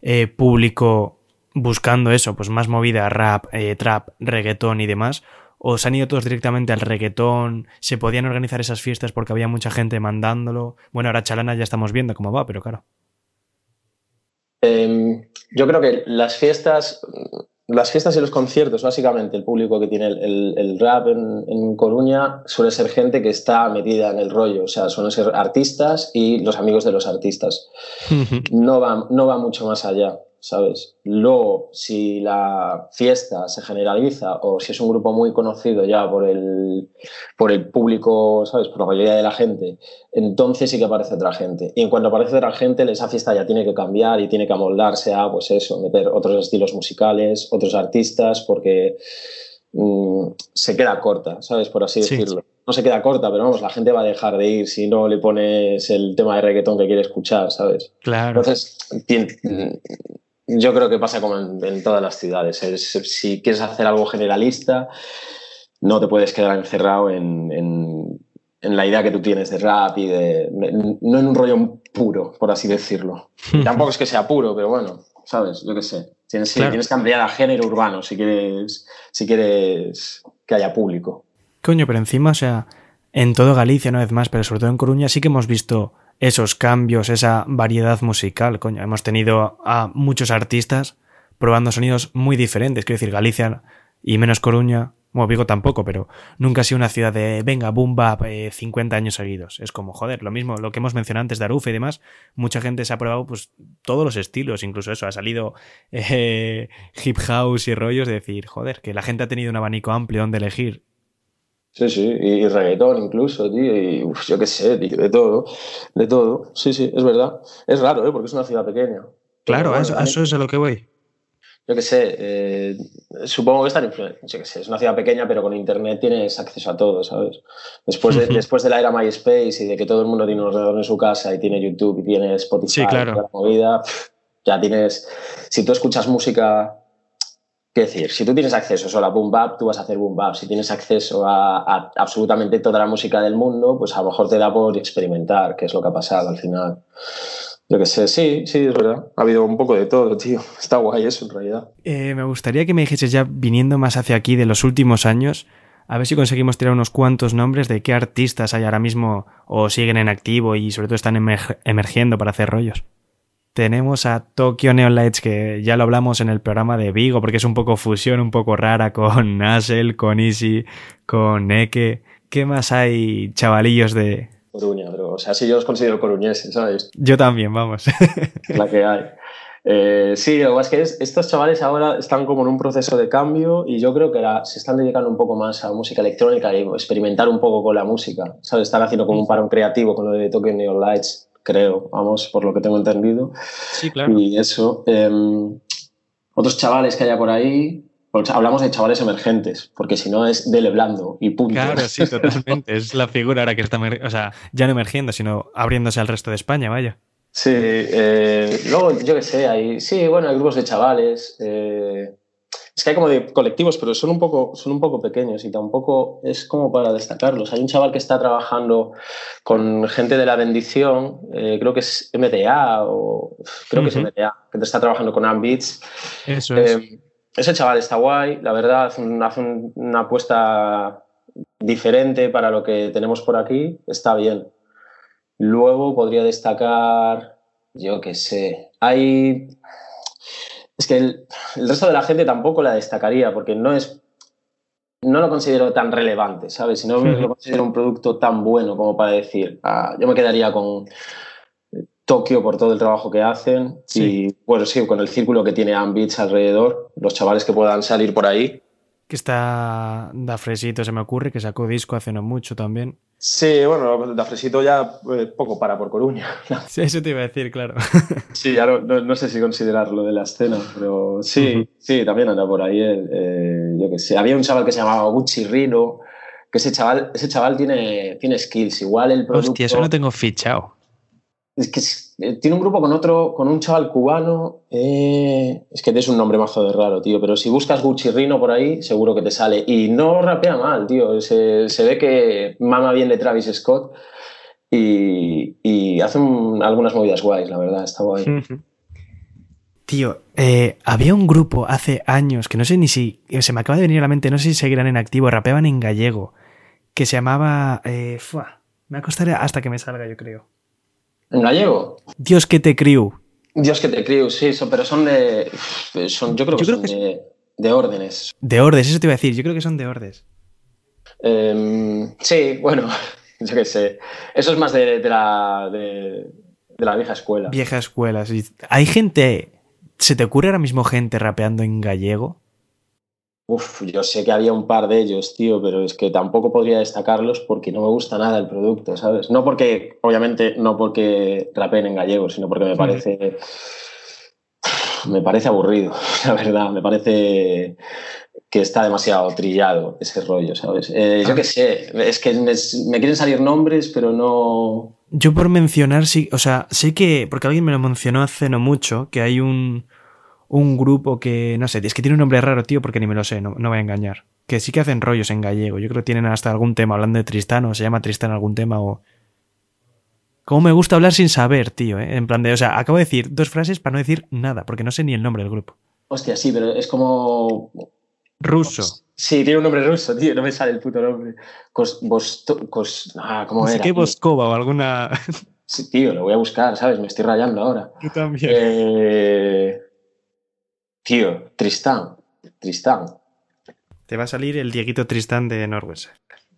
eh, público buscando eso, pues más movida, rap, eh, trap, reggaetón y demás? ¿O se han ido todos directamente al reggaetón? ¿Se podían organizar esas fiestas porque había mucha gente mandándolo? Bueno, ahora Chalana ya estamos viendo cómo va, pero claro. Eh, yo creo que las fiestas... Las fiestas y los conciertos, básicamente, el público que tiene el, el, el rap en, en Coruña suele ser gente que está metida en el rollo, o sea, suelen ser artistas y los amigos de los artistas. No va, no va mucho más allá, ¿sabes? Luego, si la fiesta se generaliza o si es un grupo muy conocido ya por el, por el público, ¿sabes? Por la mayoría de la gente, entonces sí que aparece otra gente. Y en cuanto aparece otra gente, esa fiesta ya tiene que cambiar y tiene que amoldarse a, pues eso, meter otros estilos musicales, otros artistas, porque mmm, se queda corta, ¿sabes? Por así sí, decirlo. Sí. No se queda corta, pero vamos, la gente va a dejar de ir si no le pones el tema de reggaetón que quiere escuchar, ¿sabes? Claro. Entonces, tiene, yo creo que pasa como en, en todas las ciudades. Es, si quieres hacer algo generalista, no te puedes quedar encerrado en, en, en la idea que tú tienes de rap y de... No en un rollo puro, por así decirlo. Tampoco es que sea puro, pero bueno, ¿sabes? Yo qué sé. Tienes, claro. tienes que cambiar a género urbano si quieres, si quieres que haya público. Coño, pero encima, o sea, en todo Galicia una vez más, pero sobre todo en Coruña, sí que hemos visto... esos cambios, esa variedad musical, coño. Hemos tenido a muchos artistas probando sonidos muy diferentes. Quiero decir, Galicia y menos Coruña, bueno, Vigo tampoco, pero nunca ha sido una ciudad de, venga, boom, bap, eh, cincuenta años seguidos. Es como, joder, lo mismo, lo que hemos mencionado antes de Arufe y demás, mucha gente se ha probado pues todos los estilos, incluso eso, ha salido eh, hip house y rollos, de decir, joder, que la gente ha tenido un abanico amplio donde elegir. Sí, sí, y reggaetón incluso, tío, y uf, yo qué sé, tío, de todo, de todo, sí, sí, es verdad. Es raro, ¿eh? Porque es una ciudad pequeña. Claro, bueno, eso, eso es a lo que voy. Yo qué sé, eh, supongo que están influenciados, yo qué sé, es una ciudad pequeña, pero con internet tienes acceso a todo, ¿sabes? Después de, después de la era MySpace y de que todo el mundo tiene un ordenador en su casa y tiene YouTube y tiene Spotify, sí, claro. Y toda la movida, ya tienes, si tú escuchas música... Quiero decir, si tú tienes acceso solo a boom bap, tú vas a hacer boom bap. Si tienes acceso a, a absolutamente toda la música del mundo, pues a lo mejor te da por experimentar, que es lo que ha pasado al final. Yo qué sé, sí, sí, es verdad. Ha habido un poco de todo, tío. Está guay eso, en realidad. Eh, me gustaría que me dijeses ya, viniendo más hacia aquí de los últimos años, a ver si conseguimos tirar unos cuantos nombres de qué artistas hay ahora mismo o siguen en activo y sobre todo están emer- emergiendo para hacer rollos. Tenemos a Tokyo Neon Lights, que ya lo hablamos en el programa de Vigo, porque es un poco fusión, un poco rara, con Nasel, con Easy, con Eke. ¿Qué más hay, chavalillos de...? Coruña, bro. O sea, sí, yo los considero coruñeses, ¿sabes? Yo también, vamos. La que hay. Eh, sí, lo que pasa es que estos chavales ahora están como en un proceso de cambio y yo creo que la, se están dedicando un poco más a música electrónica y experimentar un poco con la música, ¿sabes? Están haciendo como un parón creativo con lo de Tokyo Neon Lights. Creo, vamos, por lo que tengo entendido. Sí, claro. Y eso. Eh, otros chavales que haya por ahí. Pues hablamos de chavales emergentes, porque si no es D L Blando y punto. Claro, sí, totalmente. Es la figura ahora que está, o sea, ya no emergiendo, sino abriéndose al resto de España, vaya. Sí, eh, luego, yo qué sé, hay. Sí, bueno, hay grupos de chavales. Eh, es que hay como de colectivos, pero son un poco, son un poco pequeños y tampoco es como para destacarlos. Hay un chaval que está trabajando con gente de La Bendición, eh, creo que es M T A o creo uh-huh. que es M T A, que está trabajando con Ambits. Eso es. Eh, ese chaval está guay, la verdad, hace, un, hace un, una apuesta diferente para lo que tenemos por aquí, está bien. Luego podría destacar, yo qué sé, hay... Es que el, el resto de la gente tampoco la destacaría porque no es, no lo considero tan relevante, ¿sabes? Si no sí. lo considero un producto tan bueno como para decir, ah, yo me quedaría con Tokio por todo el trabajo que hacen sí. y, bueno, sí, con el círculo que tiene Ambits alrededor, los chavales que puedan salir por ahí. Que está da Fresito, se me ocurre, que sacó disco hace no mucho también. Sí, bueno, da Fresito ya eh, poco para por Coruña. Sí, eso te iba a decir, claro. Sí, ya no, no, no sé si considerarlo de la escena, pero sí, uh-huh. sí, también anda por ahí. Eh, eh, yo qué sé, había un chaval que se llamaba Gucci Rino, que ese chaval, ese chaval tiene, tiene skills, igual el producto... Hostia, eso no tengo fichado. Es que es, tiene un grupo con otro, con un chaval cubano, eh, es que es un nombre mazo de raro, tío, pero si buscas Gucci Rino por ahí, seguro que te sale. Y no rapea mal, tío, se, se ve que mama bien de Travis Scott y, y hace un, algunas movidas guays, la verdad, está guay. Mm-hmm. Tío, eh, había un grupo hace años, que no sé ni si, se me acaba de venir a la mente, no sé si seguirán en activo, rapeaban en gallego, que se llamaba, eh, fuá, me va a costar hasta que me salga, yo creo. ¿En gallego? Dios Ke Te Crew. Dios Ke Te Crew, sí, son, pero son de, son, yo creo que yo son creo que de, de órdenes. De órdenes, eso te iba a decir, yo creo que son de órdenes. Eh, sí, bueno, yo qué sé, eso es más de, de, la, de, de la vieja escuela. Vieja escuela, sí. Hay gente... ¿Se te ocurre ahora mismo gente rapeando en gallego? Uf, yo sé que había un par de ellos, tío, pero es que tampoco podría destacarlos porque no me gusta nada el producto, ¿sabes? No porque, obviamente, no porque rapeen en gallego, sino porque me parece... Me parece aburrido, la verdad. Me parece que está demasiado trillado ese rollo, ¿sabes? Eh, yo qué sé, es que me, me quieren salir nombres, pero no... Yo por mencionar, sí, o sea, sé que, porque alguien me lo mencionó hace no mucho, que hay un, un grupo que, no sé, es que tiene un nombre raro, tío, porque ni me lo sé, no, no voy a engañar. Que sí que hacen rollos en gallego, yo creo que tienen hasta algún tema, hablando de Tristán, o se llama Tristán algún tema, o... Cómo me gusta hablar sin saber, tío, ¿eh? En plan de, o sea, acabo de decir dos frases para no decir nada, porque no sé ni el nombre del grupo. Hostia, sí, pero es como... Ruso. Sí, tiene un nombre ruso, tío, no me sale el puto nombre. Cos, Bosto, cos, ah, ¿cómo era? No sé qué, Boscova o alguna... Sí, tío, lo voy a buscar, ¿sabes? Me estoy rayando ahora. Yo también. Eh... Tío, Tristán, Tristán. Te va a salir el Dieguito Tristán de Norwest.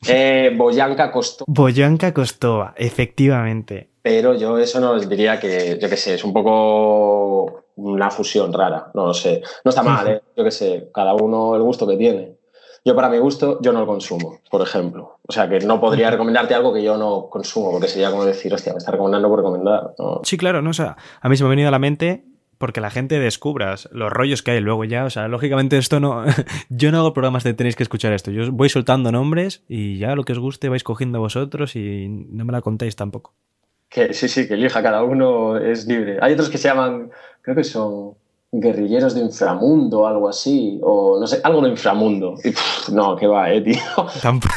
Eh, Boyanka Costova. Boyanka Costova, efectivamente. Pero yo eso no les diría que, yo qué sé, es un poco una fusión rara, no lo sé. No está mal, ¿eh? Yo qué sé, cada uno el gusto que tiene. Yo para mi gusto, yo no lo consumo, por ejemplo. O sea, que no podría recomendarte algo que yo no consumo, porque sería como decir, hostia, me está recomendando por recomendar, ¿no? Sí, claro, no, o sea, a mí se me ha venido a la mente... Porque la gente descubras los rollos que hay luego ya, o sea, lógicamente esto no... Yo no hago programas de tenéis que escuchar esto, yo voy soltando nombres y ya lo que os guste vais cogiendo vosotros y no me la contáis tampoco. Que sí, sí, que elija, cada uno es libre. Hay otros que se llaman, creo que son guerrilleros de inframundo o algo así, o no sé, algo de inframundo. Y, pff, no, que va, eh, tío. Tampoco.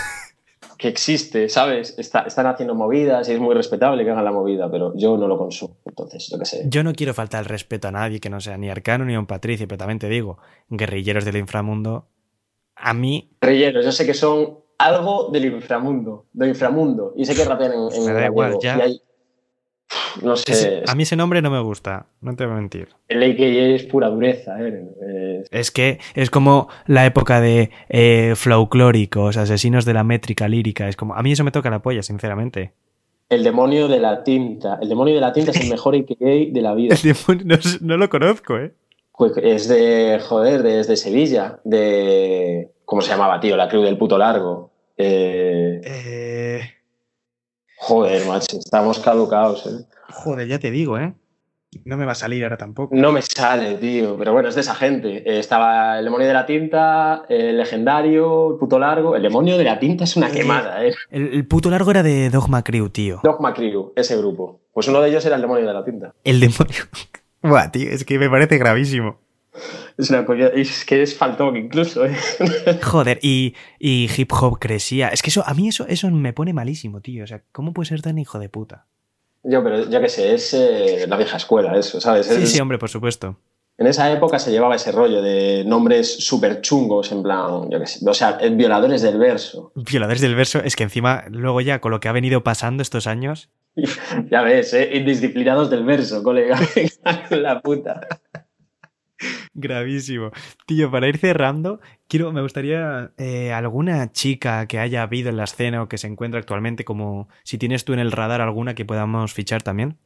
Que existe, ¿sabes? Está, están haciendo movidas y es muy respetable que hagan la movida, pero yo no lo consumo, entonces, yo qué sé. Yo no quiero faltar el respeto a nadie que no sea ni Arcano ni un Patricio, pero también te digo, guerrilleros del inframundo, a mí... Guerrilleros, yo sé que son algo del inframundo, del inframundo, y sé que rapean en, en me da igual, ya. Y hay... No sé... Ese, a mí ese nombre no me gusta, no te voy a mentir. El A K A es pura dureza, ¿eh? Es... es que es como la época de eh, flowclóricos, asesinos de la métrica lírica. Es como, a mí eso me toca la polla, sinceramente. El demonio de la tinta. El demonio de la tinta es el mejor A K A de la vida. El demonio, no, no lo conozco, ¿eh? Pues es de, joder, de, es de Sevilla. De... ¿Cómo se llamaba, tío? La crew del puto largo. Eh... eh... Joder, macho, estamos caducados, ¿eh? Joder, ya te digo, ¿eh? No me va a salir ahora tampoco. No me sale, tío, pero bueno, es de esa gente. Eh, estaba el demonio de la tinta, el legendario, el puto largo. El demonio de la tinta es una quemada, ¿eh? El, el puto largo era de Dogma Crew, tío. Dogma Crew, ese grupo. Pues uno de ellos era el demonio de la tinta. El demonio... Buah, tío, es que me parece gravísimo. Es una coña, es que es faltón incluso, ¿eh? Joder, y, y hip hop crecía. Es que eso, a mí eso, eso me pone malísimo, tío. O sea, ¿cómo puede ser tan hijo de puta? Yo, pero yo qué sé, es eh, la vieja escuela, eso, ¿sabes? Sí, es, sí, hombre, por supuesto. En esa época se llevaba ese rollo de nombres súper chungos, en plan, yo qué sé. O sea, violadores del verso. Violadores del verso, es que encima, luego ya, con lo que ha venido pasando estos años. Ya ves, ¿eh? Indisciplinados del verso, colega. La puta. Gravísimo. Tío, para ir cerrando, quiero, me gustaría eh, alguna chica que haya habido en la escena o que se encuentra actualmente, como si tienes tú en el radar alguna que podamos fichar también.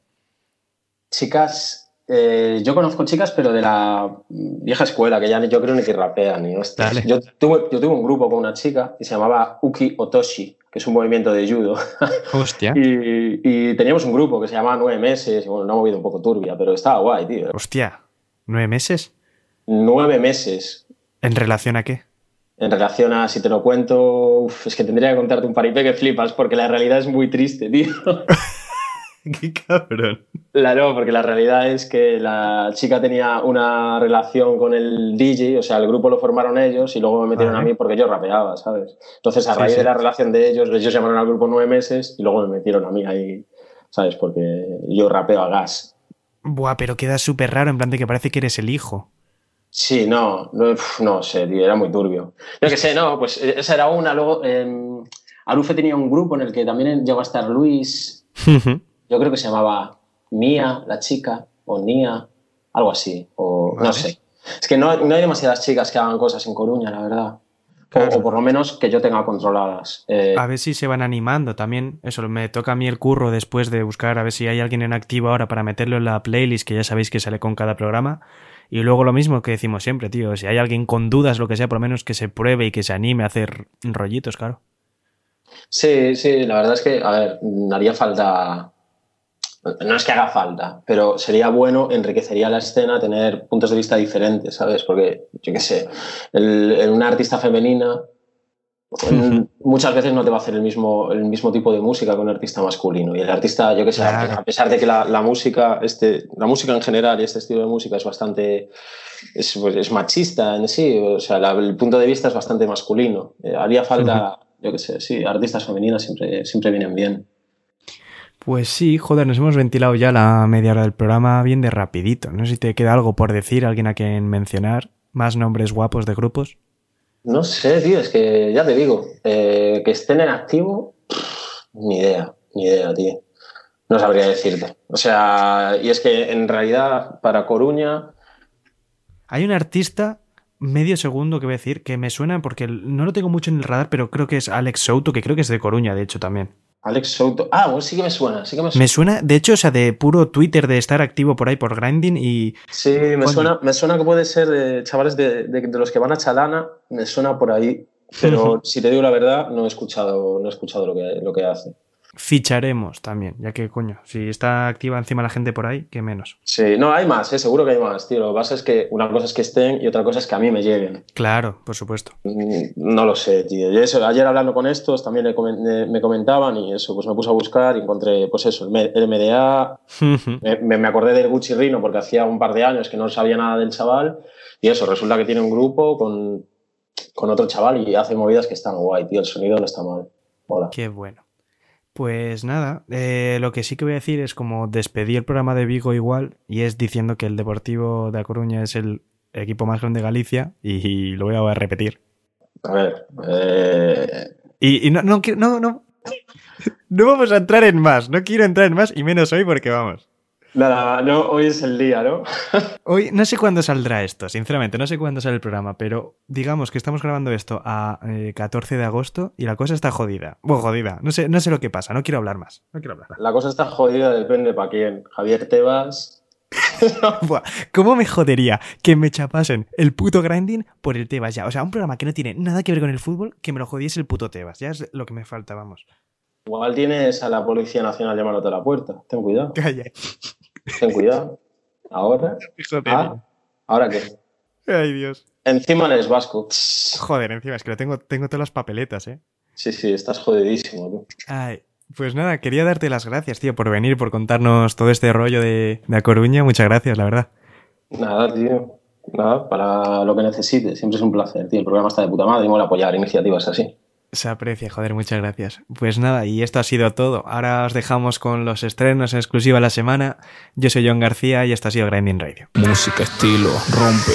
Chicas, eh, yo conozco chicas, pero de la vieja escuela, que ya yo creo ni que rapean. Y ostras, yo, tuve, yo tuve un grupo con una chica que se llamaba Uki Otoshi, que es un movimiento de judo. Hostia. y, y teníamos un grupo que se llamaba Nueve Meses, y bueno, una movida un poco turbia, pero estaba guay, tío. Hostia. ¿Nueve meses? Nueve meses. ¿En relación a qué? En relación a si te lo cuento, uf, es que tendría que contarte un paripé que flipas, porque la realidad es muy triste, tío. ¡Qué cabrón! La, no, porque la realidad es que la chica tenía una relación con el D J, o sea, el grupo lo formaron ellos y luego me metieron Ajá. a mí porque yo rapeaba, ¿sabes? Entonces, a raíz sí, sí. de la relación de ellos, ellos llamaron al grupo nueve meses y luego me metieron a mí ahí, ¿sabes? Porque yo rapeo a gas. Buah, pero queda súper raro, en plan de que parece que eres el hijo. Sí, no, no, no sé, tío, era muy turbio. Yo que sé, no, pues esa era una. Luego, eh, Arufe tenía un grupo en el que también llegó a estar Luis. Uh-huh. Yo creo que se llamaba Mía, la chica, o Nia, algo así, o vale. no sé. Es que no, no hay demasiadas chicas que hagan cosas en Coruña, la verdad. Claro. O, o por lo menos que yo tenga controladas. Eh, a ver si se van animando también. Eso, me toca a mí el curro después de buscar a ver si hay alguien en activo ahora para meterlo en la playlist, que ya sabéis que sale con cada programa. Y luego lo mismo que decimos siempre, tío, si hay alguien con dudas, lo que sea, por lo menos que se pruebe y que se anime a hacer rollitos, claro. Sí, sí, la verdad es que, a ver, haría falta... No es que haga falta, pero sería bueno, enriquecería la escena tener puntos de vista diferentes, ¿sabes? Porque, yo qué sé, el, el, una artista femenina uh-huh. muchas veces no te va a hacer el mismo, el mismo tipo de música que un artista masculino. Y el artista, yo qué sé, claro. a pesar de que la, la música este, la música en general y este estilo de música es bastante... es, pues, es machista en sí, o sea, la, el punto de vista es bastante masculino. Eh, haría falta, uh-huh. yo qué sé, sí, artistas femeninas siempre, siempre vienen bien. Pues sí, joder, nos hemos ventilado ya la media hora del programa bien de rapidito. No sé si te queda algo por decir, alguien a quien mencionar, más nombres guapos de grupos. No sé, tío, es que ya te digo, eh, que estén en activo, ni idea, ni idea, tío. No sabría decirte. O sea, y es que en realidad para Coruña... Hay un artista, medio segundo que voy a decir, que me suena porque no lo tengo mucho en el radar, pero creo que es Alex Souto, que creo que es de Coruña, de hecho, también. Alex Souto. Ah, bueno, sí que me suena, sí que me suena. Me suena, de hecho, o sea, de puro Twitter, de estar activo por ahí por grinding y... Sí, me suena, me suena que puede ser de chavales de, de, de los que van a Chalana, me suena por ahí, pero si te digo la verdad, no he escuchado, no he escuchado lo que, lo que hace. Ficharemos también, ya que, coño, si está activa encima la gente por ahí, que menos. Sí, no, hay más, ¿eh? Seguro que hay más, tío. Lo que pasa es que una cosa es que estén y otra cosa es que a mí me lleguen. Claro, por supuesto. No lo sé, tío. Eso, ayer hablando con estos también me comentaban y eso, pues me puse a buscar y encontré, pues eso, el M D A. me, me acordé del Gucci Rino porque hacía un par de años que no sabía nada del chaval y eso, resulta que tiene un grupo con, con otro chaval y hace movidas que están guay, tío. El sonido no está mal. Hola. Qué bueno. Pues nada, eh, lo que sí que voy a decir es como despedí el programa de Vigo igual y es diciendo que el Deportivo de A Coruña es el equipo más grande de Galicia y, y lo voy a repetir. A ver... Eh... Y, y no, no, no, no, no vamos a entrar en más, no quiero entrar en más y menos hoy porque vamos. Nada, no, hoy es el día, ¿no? Hoy no sé cuándo saldrá esto, sinceramente, no sé cuándo sale el programa, pero digamos que estamos grabando esto a eh, catorce de agosto y la cosa está jodida. Bueno, jodida, no sé, no sé lo que pasa, no quiero hablar más, no quiero hablar. La cosa está jodida, depende para quién. Javier Tebas... Buah, ¿cómo me jodería que me chapasen el puto grinding por el Tebas ya? O sea, un programa que no tiene nada que ver con el fútbol, que me lo jodiese el puto Tebas, ya es lo que me falta, vamos. Igual tienes a la Policía Nacional llamándote a la puerta, ten cuidado. Calla. Ten cuidado. Ahora. Ah, ¿ahora qué? Ay, Dios. Encima eres vasco. Joder, encima, es que lo tengo, tengo todas las papeletas, ¿eh? Sí, sí, estás jodidísimo, tío. Ay, pues nada, quería darte las gracias, tío, por venir, por contarnos todo este rollo de, de A Coruña. Muchas gracias, la verdad. Nada, tío. Nada, para lo que necesites. Siempre es un placer, tío. El programa está de puta madre y mola apoyar iniciativas así. Se aprecia, joder, muchas gracias. Pues nada, y esto ha sido todo. Ahora os dejamos con los estrenos en exclusiva de la semana. Yo soy Jon García y esto ha sido Grinding Radio. Música, estilo, rompe,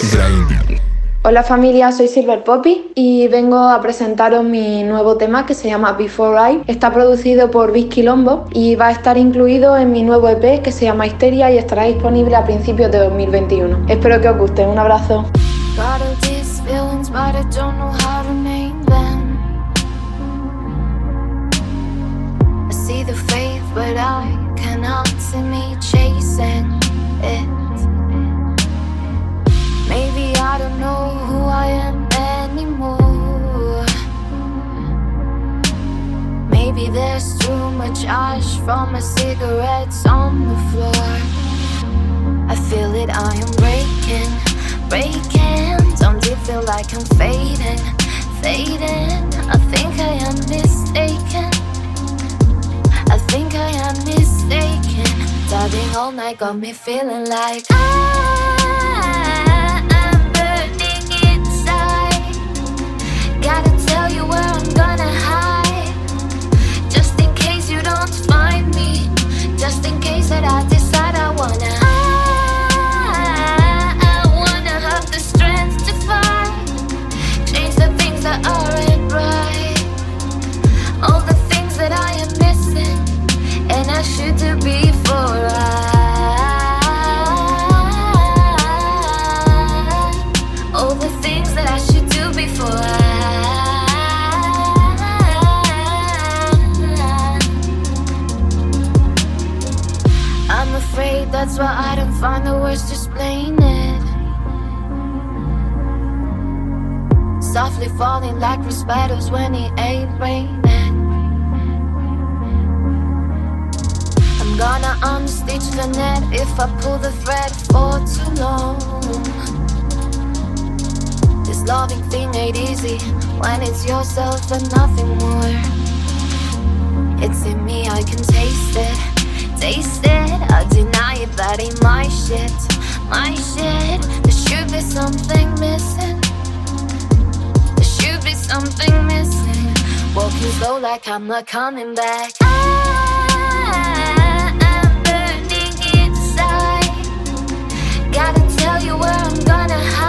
grinding. Hola familia, soy Silver Poppy y vengo a presentaros mi nuevo tema que se llama Before I. Está producido por Dios Ke Te Crew y va a estar incluido en mi nuevo E P que se llama Histeria y estará disponible a principios de dos mil veintiuno. Espero que os guste, un abrazo. See the faith, but I cannot see me chasing it. Maybe I don't know who I am anymore. Maybe there's too much ash from my cigarettes on the floor. I feel it, I am breaking, breaking. Don't it feel like I'm fading? fading. I think I am mistaken. I think I am mistaken. Diving all night got me feeling like I am burning inside. Gotta tell you where I'm gonna hide, just in case you don't find me, just in case that I decide I wanna. Aren't right, all the things that I am missing, and I should do before I, all the things that I should do before I, I'm afraid that's why I don't find the words to explain it. Softly falling like respiders when it ain't raining. I'm gonna unstitch the net if I pull the thread for too long. This loving thing ain't easy when it's yourself and nothing more. It's in me, I can taste it, taste it. I deny it, that ain't my shit, my shit. There should be something missing. Something missing. Walking slow like I'm not coming back. I am burning inside. Gotta tell you where I'm gonna hide.